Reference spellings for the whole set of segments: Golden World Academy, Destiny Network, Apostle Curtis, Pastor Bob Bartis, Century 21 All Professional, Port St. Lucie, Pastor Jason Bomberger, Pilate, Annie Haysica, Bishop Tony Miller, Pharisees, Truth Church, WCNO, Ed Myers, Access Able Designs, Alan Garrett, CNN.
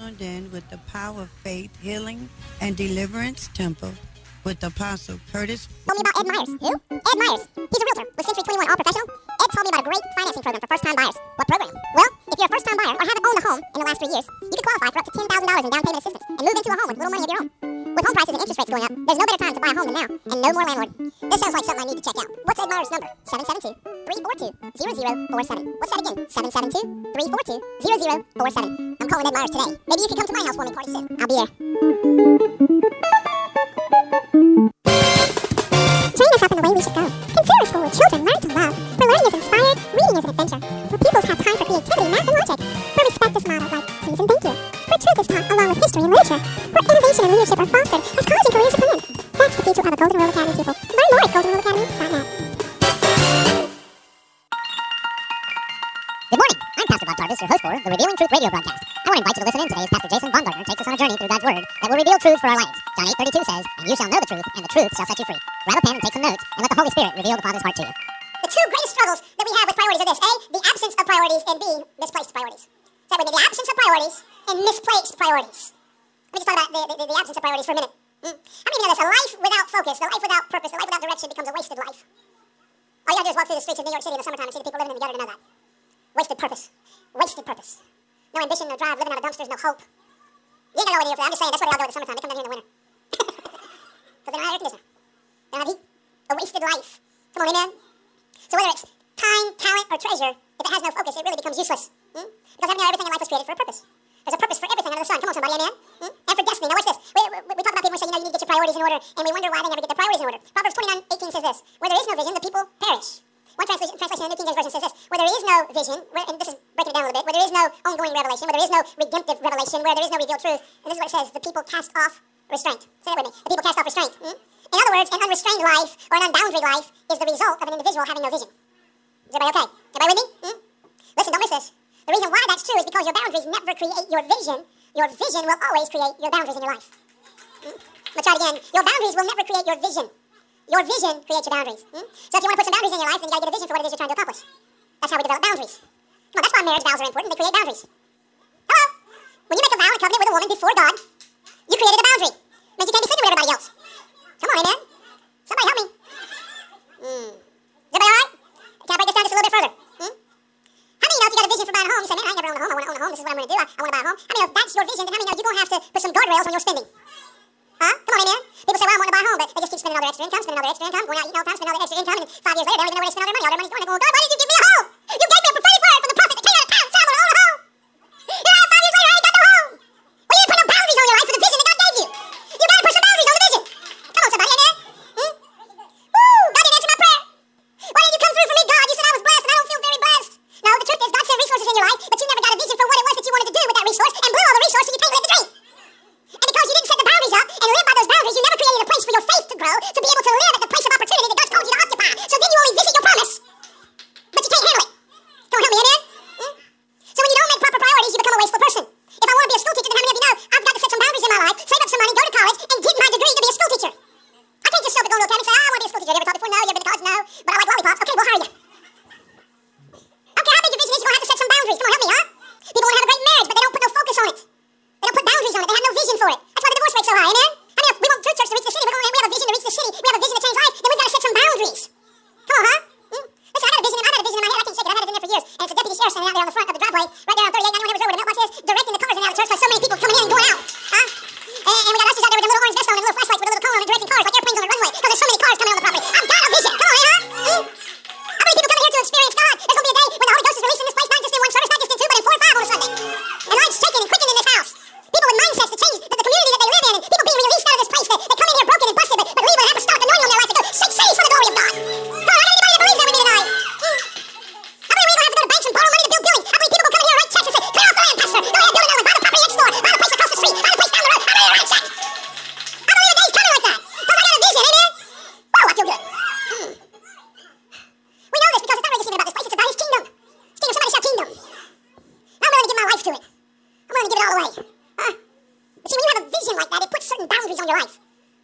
tuned in with the Power of Faith, Healing, and Deliverance Temple with Apostle Curtis. Tell me about Ed Myers. Who? Ed Myers. He's a realtor with Century 21 All Professional. Ed told me about a great financing program for first-time buyers. What program? Well, if you're a first-time buyer or haven't owned a home in the last 3 years, you can qualify for up to $10,000 in down payment assistance and move into a home with little money of your own. With home prices and interest rates going up, there's no better time to buy a home than now, and no more landlord. This sounds like something I need to check out. What's Ed Myers' number? 772-342-0047. What's that again? 772-342-0047. I'm calling Ed Myers today. Maybe you can come to my housewarming party soon. I'll be there. Train us up in the way we should go. Consider a school where children learn to love, where learning is inspired, reading is an adventure, where pupils have time for creativity, math, and logic, where respect is modeled like please and thank you, where truth is taught along with history and literature, where innovation and leadership are fostered as college and careers are planned. That's the future of a Golden World Academy people. Learn more at goldenworldacademy.net. Good morning. I'm Pastor Bob Bartis, your host for the Revealing Truth radio broadcast. I want to invite you to listen in today as Pastor Jason Bomberger takes us on a journey through God's Word that will reveal truths for our lives. John 8:32 says, "And you shall know the truth, and the truth shall set you free." Grab a pen and take some notes, and let the Holy Spirit reveal the Father's heart to you. The two greatest struggles that we have with priorities are this: A, the absence of priorities, and B, misplaced priorities. So that would be the absence of priorities and misplaced priorities. Let me just talk about the absence of priorities for a minute. How many of you know this? A life without focus, a life without purpose, a life without direction becomes a wasted life. All you gotta do is walk through the streets of New York City in the summertime and see the people living in the gutter to know that. Wasted purpose. Wasted purpose. No ambition, no drive, living out of dumpsters, no hope. You ain't got no idea for that. I'm just saying that's what they all do in the summertime. They come down here in the winter. Because they don't have air conditioner. They don't have heat. A wasted life. Come on, amen? So whether it's time, talent, or treasure, if it has no focus, it really becomes useless. Because everything in life was created for a purpose. There's a purpose for everything under the sun. Come on, somebody, amen? And for destiny. Now watch this. We talk about people who say, you know, you need to get your priorities in order, and we wonder why they never get their priorities in order. Proverbs 29:18 says this: where there is no vision, the people perish. One translation in the New King James Version says this: where there is no vision, and this is breaking it down a little bit, where there is no ongoing revelation, where there is no redemptive revelation, where there is no revealed truth, and this is what it says, the people cast off restraint. Say that with me. The people cast off restraint. In other words, an unrestrained life, or an unboundary life, is the result of an individual having no vision. Is everybody okay? Everybody with me? Listen, don't miss this. The reason why that's true is because your boundaries never create your vision. Your vision will always create your boundaries in your life. Let's try it again. Your boundaries will never create your vision. Your vision creates your boundaries. So if you want to put some boundaries in your life, then you gotta get a vision for what it is you're trying to accomplish. That's how we develop boundaries. Come on, that's why marriage vows are important. They create boundaries. Hello? When you make a vow and covenant with a woman before God, you created a boundary. It means you can't be sleeping with everybody else. Come on, amen? Somebody help me. Is everybody all right? Can I break this down just a little bit further? How many of you know if you got a vision for buying a home, you say, man, I ain't never owned a home, I want to own a home, this is what I'm going to do, I want to buy a home. How many know if that's your vision, then how many know you're going to have to put some guardrails on your spending? Come on, amen? People say, well, I want to buy a home, but they just keep spending all their extra income, spending all their extra income, going out eating all the time, spending all their extra income, and 5 years later, they don't even know where they spend all their money's going. They go, God, why did you give me a home? You gave me a prophetic word from the prophet that came out of town, so I want to own a home. You know, 5 years later, I ain't got no home. Well, you didn't put no boundaries on your life for the vision that God gave you. You got to put some boundaries on the vision. Come on, somebody, amen? Woo, God didn't answer my prayer. Why didn't you come through for me, God? You said I was blessed, and I don't feel very blessed. No, the truth is, God sent resources in your life, but you never got a vision for what it was that you wanted to do with that resource, and blew all the resources, so you can't live the dream. And because you didn't set the boundaries up and live by those boundaries, you never created a place for your faith to grow, to be able to live at the place of opportunity that God's called you to occupy. So then you only visit your promise, but you can't handle it. Come on, help me, amen? So when you don't make proper priorities, you become a wasteful person. If I want to be a school teacher, then how many of you know I've got to set some boundaries in my life, save up some money, go to college, and get my degree to be a school teacher? I can't just show up and go to a academy and say, I want to be a school teacher. You ever taught before? No. You ever been to college? No. But I like lollipops. Okay, we'll hire you. Okay, how big your vision is, you're going to have to set some boundaries. Come on, help me, People want to have a great marriage, but they don't put no focus on it. They don't put boundaries on it. They have no vision for it. That's why the divorce rate's so high, amen? I mean, if we want Truth Church to reach the city, we have a vision to reach the city, we have a vision to change life, then we've got to set some boundaries. Come on, Listen, I got a vision in my head, I can't shake it, I've had it in there for years, and it's a deputy sheriff's standing out there on the front of the driveway, right there on 3891 Edwards Road, and watch this, directing the cars in and out of church by so many people coming in and going out, And we got ushers out there with them little orange vests on and little flashlights with a little cone on and directing cars like airplanes on a runway, because there's so many cars coming on the property. I've got a vision, come on, How many people come here to experience God? There's going to be a day when the Holy Ghost is released in this place, not just in one service, not just in two, but in 4 or 5 on a Sunday. And life's shaking and quickened in this house. People with mindsets to change the community that they live in, and people being released out of this place. They come in here broken and busted, but leave and have a stark anointing on their life to go shake cities for the glory of God. Come on, I got anybody that believes that with me tonight? I believe we're going to have to go to banks and borrow money to build buildings. I believe people will come in here and write checks and say, clear off the land, Pastor. Go ahead, build another one. Buy the property next door. Buy the place across the street. Buy the place down the road. I believe you're right, check. I believe a day's coming like that. Because I got a vision, amen? Whoa, I feel good. We know this because it's not really just even about this place. It's about His kingdom. His kingdom. Somebody shout kingdom. I'm willing to give my life to it. I'm willing to give it all away. But see, when you have a vision like that, it puts certain boundaries on your life.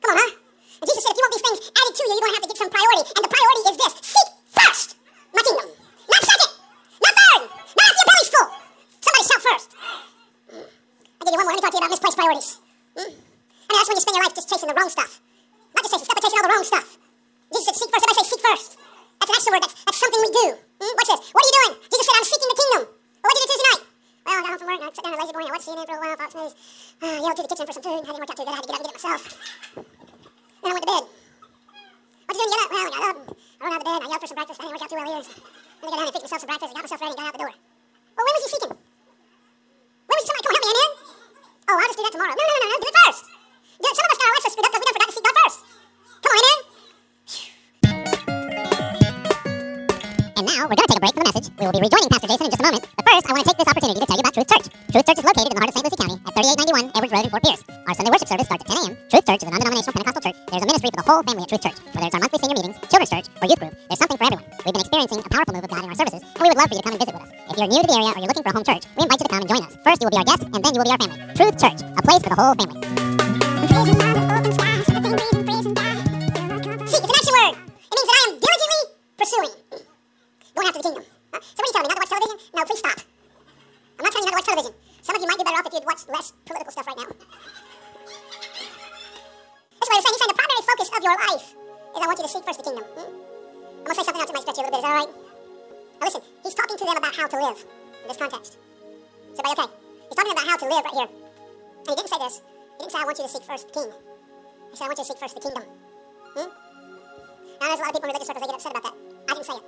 Come on, And Jesus said, if you want these things added to you, you're going to have to get some priority. And the priority is this: seek first my kingdom. Not second, not third, not after your belly's full. Somebody shout first. I'll give you one more. priorities. And that's when you spend your life just chasing the wrong stuff. Not just chasing stuff, but chasing all the wrong stuff. Jesus said, seek first. Everybody say, seek first. That's an action word. That's something we do. Watch this. What are you doing? Jesus said, I'm seeking the kingdom. Well, what did you do tonight? Well, I got home from work, I sat down on a lazy boy, and I watched CNN for a little while, Fox News. Yelled to the kitchen for some food. I didn't work out too good. I had to get up and get it myself. Then I went to bed. What you doing? You got up? Well, I got up. I rolled out of bed. I yelled for some breakfast. I didn't work out too well either. Then I got down and fixed myself some breakfast. I got myself ready and got out the door. Well, when was you seeking? When was somebody? Come on, help me in here. Oh, I'll just do that tomorrow. No, do it first. Some of us got our lives so screwed up because we done forgot to seek God first. Come on in here. And now we're going to take a break from the message. We will be rejoining Pastor Jason in just a moment. But first, I want to take this opportunity to tell you about Truth Church. Truth Church is located in the heart of St. Lucie County at 3891 Edwards Road in Fort Pierce. Our Sunday worship service starts at 10 a.m. Truth Church is a non-denominational Pentecostal church. There's a ministry for the whole family at Truth Church. Whether it's our monthly senior meetings, children's church, or youth group, there's something for everyone. We've been experiencing a powerful move of God in our services, and we would love for you to come and visit with us. If you're new to the area or you're looking for a home church, we invite you to come and join us. First, you will be our guest, and then you will be our family. Truth Church, a place for the whole family. See, it's an action word. It means that I am diligently pursuing. Going after the kingdom. Somebody tell me not to watch television? No, please stop. I'm not telling you not to watch television. Some of you might be better off if you'd watch less political stuff right now. This way, he's saying the primary focus of your life is I want you to seek first the kingdom. I'm going to say something else that might stretch you a little bit. Is that all right? Now listen, he's talking to them about how to live in this context. Is everybody okay? He's talking about how to live right here. And he didn't say this. He didn't say I want you to seek first the king. He said I want you to seek first the kingdom. Now there's a lot of people in religious circles that get upset about that. I didn't say it.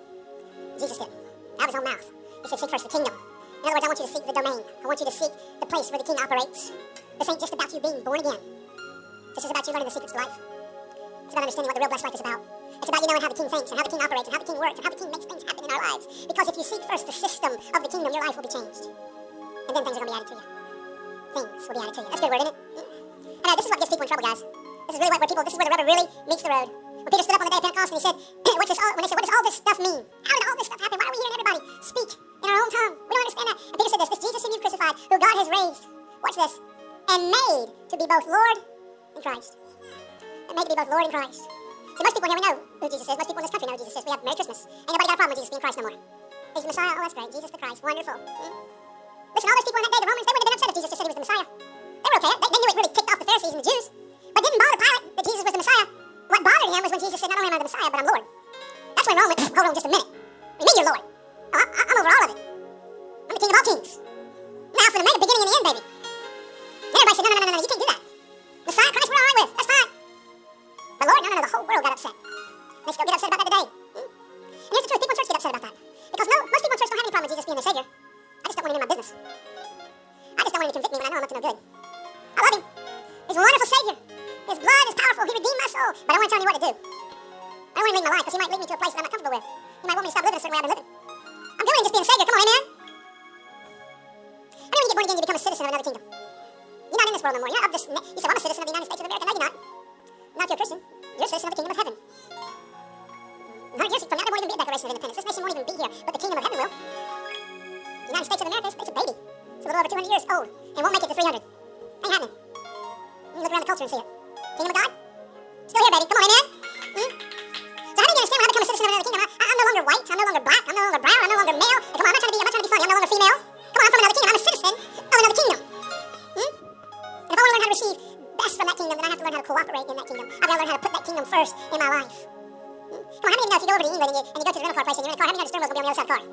Jesus did. Out of his own mouth. He said, seek first the kingdom. In other words, I want you to seek the domain. I want you to seek the place where the king operates. This ain't just about you being born again. This is about you learning the secrets of life. It's about understanding what the real blessed life is about. It's about you knowing how the king thinks and how the king operates and how the king works and how the king makes things happen in our lives. Because if you seek first the system of the kingdom, your life will be changed. And then things are going to be added to you. Things will be added to you. That's a good word, isn't it? I know, this is what gets people in trouble, guys. This is really what people, this is where the rubber really meets the road. When Peter stood up on the day of Pentecost and he said, what does all this stuff mean? How did all this stuff happen? Why are we hearing everybody speak in our own tongue? We don't understand that. And Peter said this, Jesus whom you crucified, who God has raised, watch this, and made to be both Lord and Christ. And made to be both Lord and Christ. See, most people here, we know who Jesus is. Most people in this country know who Jesus is. We have Merry Christmas. Ain't nobody got a problem with Jesus being Christ no more. He's the Messiah. Oh, that's great. Jesus the Christ. Wonderful. Listen, all those people in that day, the Romans, they wouldn't have been upset if Jesus just said he was the Messiah. They were okay. They knew it really ticked off the Pharisees and the Jews. But didn't bother Pilate that Jesus was the Messiah. What bothered him was when Jesus said, not only am I the Messiah, but I'm Lord. That's when Rome went, hold on just a minute. You mean you're Lord? Oh, I'm over all of it. I'm the king of all kings. I'm the Alpha and Omega, beginning and the end, baby. And everybody said, no, you can't do that. Messiah, Christ, we're all right with. That's fine. But Lord, no, the whole world got upset. They still get upset about that today. And here's the truth, people in church get upset about that. Because most people in church don't have any problem with Jesus being their Savior. I just don't want him in my business. I just don't want him to convict me when I know I'm up to no good. I love him. He's a wonderful Savior. His blood is powerful. He redeemed my soul. But I don't want to tell him what to do. I don't want to lead my life because he might lead me to a place that I'm not comfortable with. He might want me to stop living a certain way I've been living. I'm doing just being a Savior. Come on, amen. When you get born again, you become a citizen of another kingdom. You're not in this world no more. You're not of this. You say, well, I'm a citizen of the United States of America. No, you're not. Not if you're a Christian. You're a citizen of the kingdom of heaven. 100 years from now, there won't even be a Declaration of Independence. This nation won't even be here, but the kingdom of heaven will. The United States of America, it's a baby. It's a little over 200 years old and won't make it to 300. Ain't happening. You look around the culture and see it. Kingdom of God? Still here, baby. Come on, amen. So how do you understand when I become a citizen of another kingdom? I'm no longer white. I'm no longer black. I'm no longer brown. I'm no longer male. Come on, I'm not trying to be funny. I'm no longer female. Come on, I'm from another kingdom. I'm a citizen of another kingdom. And if I want to learn how to receive best from that kingdom, then I have to learn how to cooperate in that kingdom. I've got to learn how to put that kingdom first in my life. Come on, how many of you know if you go over to England and you go to the rental car place and you're in a car, how many of you know the steering wheel's going to be on the other side of the car?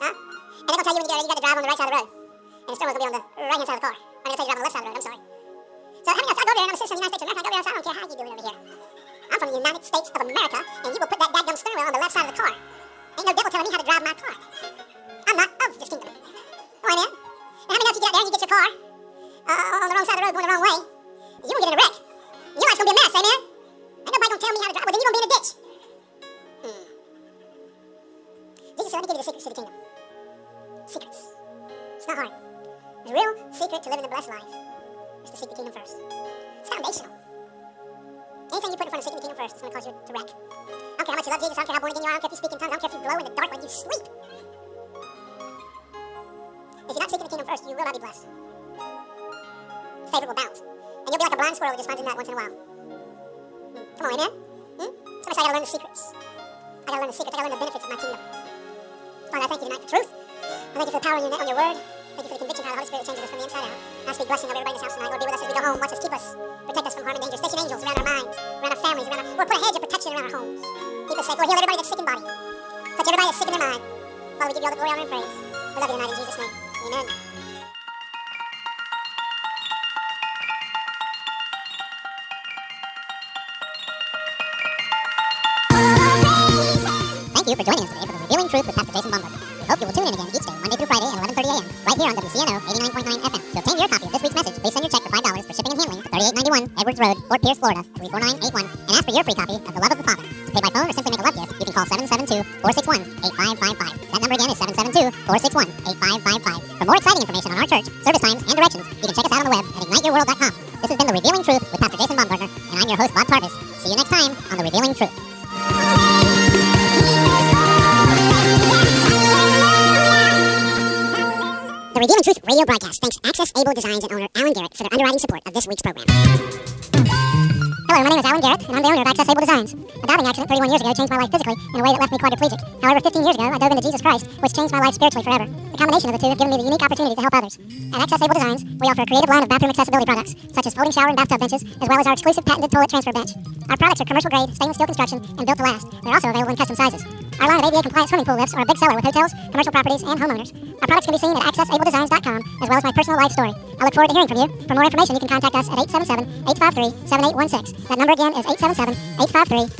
And they're going to tell you when you get there, you got to drive on the right side of the road. And the steering wheel's going to be on the right-hand side of the car. Or they're going to tell you to drive on the left side of the road. I'm sorry. So how many of you know if I go over there and I'm a citizen of the United States of America, I go over there, I don't care how you do it over here. I'm from the United States of America, and you will put that dadgum steering wheel on the left side of the car. Ain't no devil telling me how to drive my car. I'm not of this kingdom. Oh, amen. And how many of you get out there and you get your car on the wrong side of the road, going the wrong way? You will get in a wreck. Your life's gonna be a mess, amen. Ain't nobody gonna tell me how to drive. Well, then you're gonna be in a ditch. Jesus said, "Let me give you the secrets to the kingdom. Secrets. It's not hard. The real secret to living the blessed life is to seek the kingdom first. It's foundational." Anything you put in front of seeking the kingdom first is going to cause you to wreck. I don't care how much you love Jesus. I don't care how born again you are. I don't care if you speak in tongues. I don't care if you glow in the dark when you sleep. If you're not seeking the kingdom first, you will not be blessed. Your favor will bounce. And you'll be like a blind squirrel that just finds a nut once in a while. Come on, amen? Somebody say, I got to learn the secrets. I got to learn the secrets. I got to learn the benefits of my kingdom. Father, I thank you tonight for truth. I thank you for the power on your word. Thank you for the conviction how the Holy Spirit changes us from the inside out. I speak blessing over everybody in this house tonight. Lord, be with us as we go home. Watch us, keep us, protect us from harm and danger. Station angels around our minds, around our families, around our... Lord, put a hedge of protection around our homes. Keep us safe. Lord, heal everybody that's sick in body. Touch everybody that's sick in their mind. Father, we give you all the glory, honor, and praise. We love you tonight in Jesus' name. Amen. Thank you for joining us today for the Revealing Truth with Pastor Jason Bomberger. We hope you will tune in again each day, Monday through Friday at 11:30 a.m. right here on WCNO 89.9 FM. To obtain your copy of this week's message, please send your check for $5 for shipping and handling to 3891 Edwards Road, Fort Pierce, Florida 34981, and ask for your free copy of The Love of the Father. To pay by phone or simply make a love gift, you can call 772-461-8555. That number again is 772-461-8555. For more exciting information on our church, service times, and directions, you can check us out on the web at igniteyourworld.com. This has been The Revealing Truth with Pastor Jason Bomberger, and I'm your host, Bob Bartis. See you next time on The Revealing Truth. The Revealing Truth radio broadcast thanks Access Able Designs and owner Alan Garrett for their underwriting support of this week's program. Hello, my name is Alan Garrett, and I'm the owner of Access Able Designs. A diving accident 31 years ago changed my life physically in a way that left me quadriplegic. However, 15 years ago, I dove into Jesus Christ, which changed my life spiritually forever. The combination of the two have given me the unique opportunity to help others. At Access Able Designs, we offer a creative line of bathroom accessibility products, such as folding shower and bathtub benches, as well as our exclusive patented toilet transfer bench. Our products are commercial-grade, stainless steel construction, and built to last. They're also available in custom sizes. Our line of ADA-compliant swimming pool lifts are a big seller with hotels, commercial properties, and homeowners. Our products can be seen at accessabledesigns.com, as well as my personal life story. I look forward to hearing from you. For more information, you can contact us at 877-853-7816. That number again is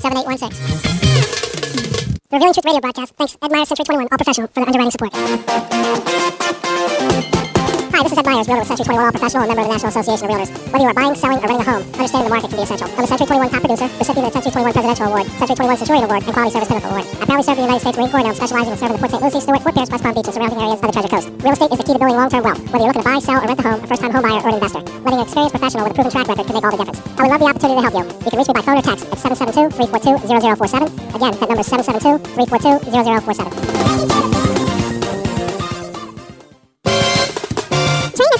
877-853-7816. The Revealing Truth radio broadcast thanks Ed Myers, Century 21 All Professional for their underwriting support. Hi, this is Ed Myers, Realtor with Century 21 All Professional and member of the National Association of Realtors. Whether you are buying, selling, or renting a home, understanding the market can be essential. I'm a Century 21 top producer, recipient of the Century 21 Presidential Award, Century 21 Centurion Award, and Quality Service Pinnacle Award. I proudly serve the United States Marine Corps now, specializing in serving the Port St. Lucie, Stuart, Fort Pierce, West Palm Beach, and surrounding areas of the Treasure Coast. Real estate is the key to building long-term wealth, whether you're looking to buy, sell, or rent a home, a first-time home buyer, or an investor. Letting an experienced professional with a proven track record can make all the difference. I would love the opportunity to help you. You can reach me by phone or text at 772-342-0047. Again, that number is 772-342-0047.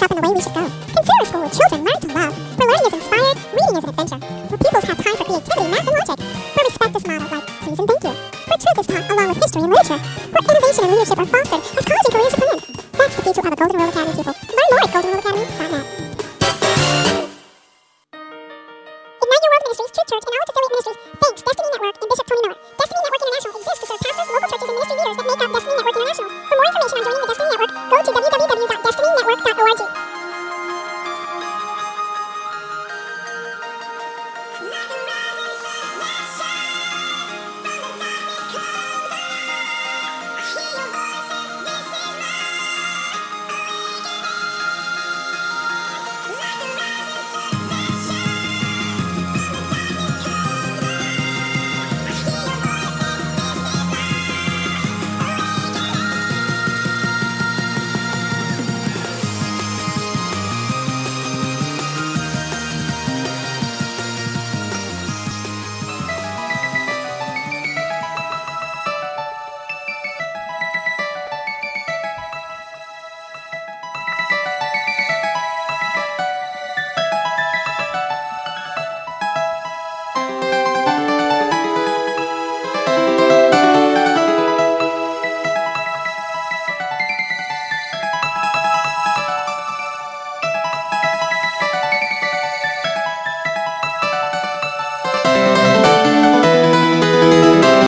The way we should go. Consider a school where children learn to love, where learning is inspired, reading is an adventure, where pupils have time for creativity, math, and logic, where respect is modeled like please and thank you, where truth is taught along with history and literature, where innovation and leadership are fostered as college and careers are planned. That's the future of the Golden World Academy people. Learn more at goldenworldacademy.net. Ignite Your World Ministries, Truth Church, and all its affiliate ministries thanks Destiny Network and Bishop Tony Miller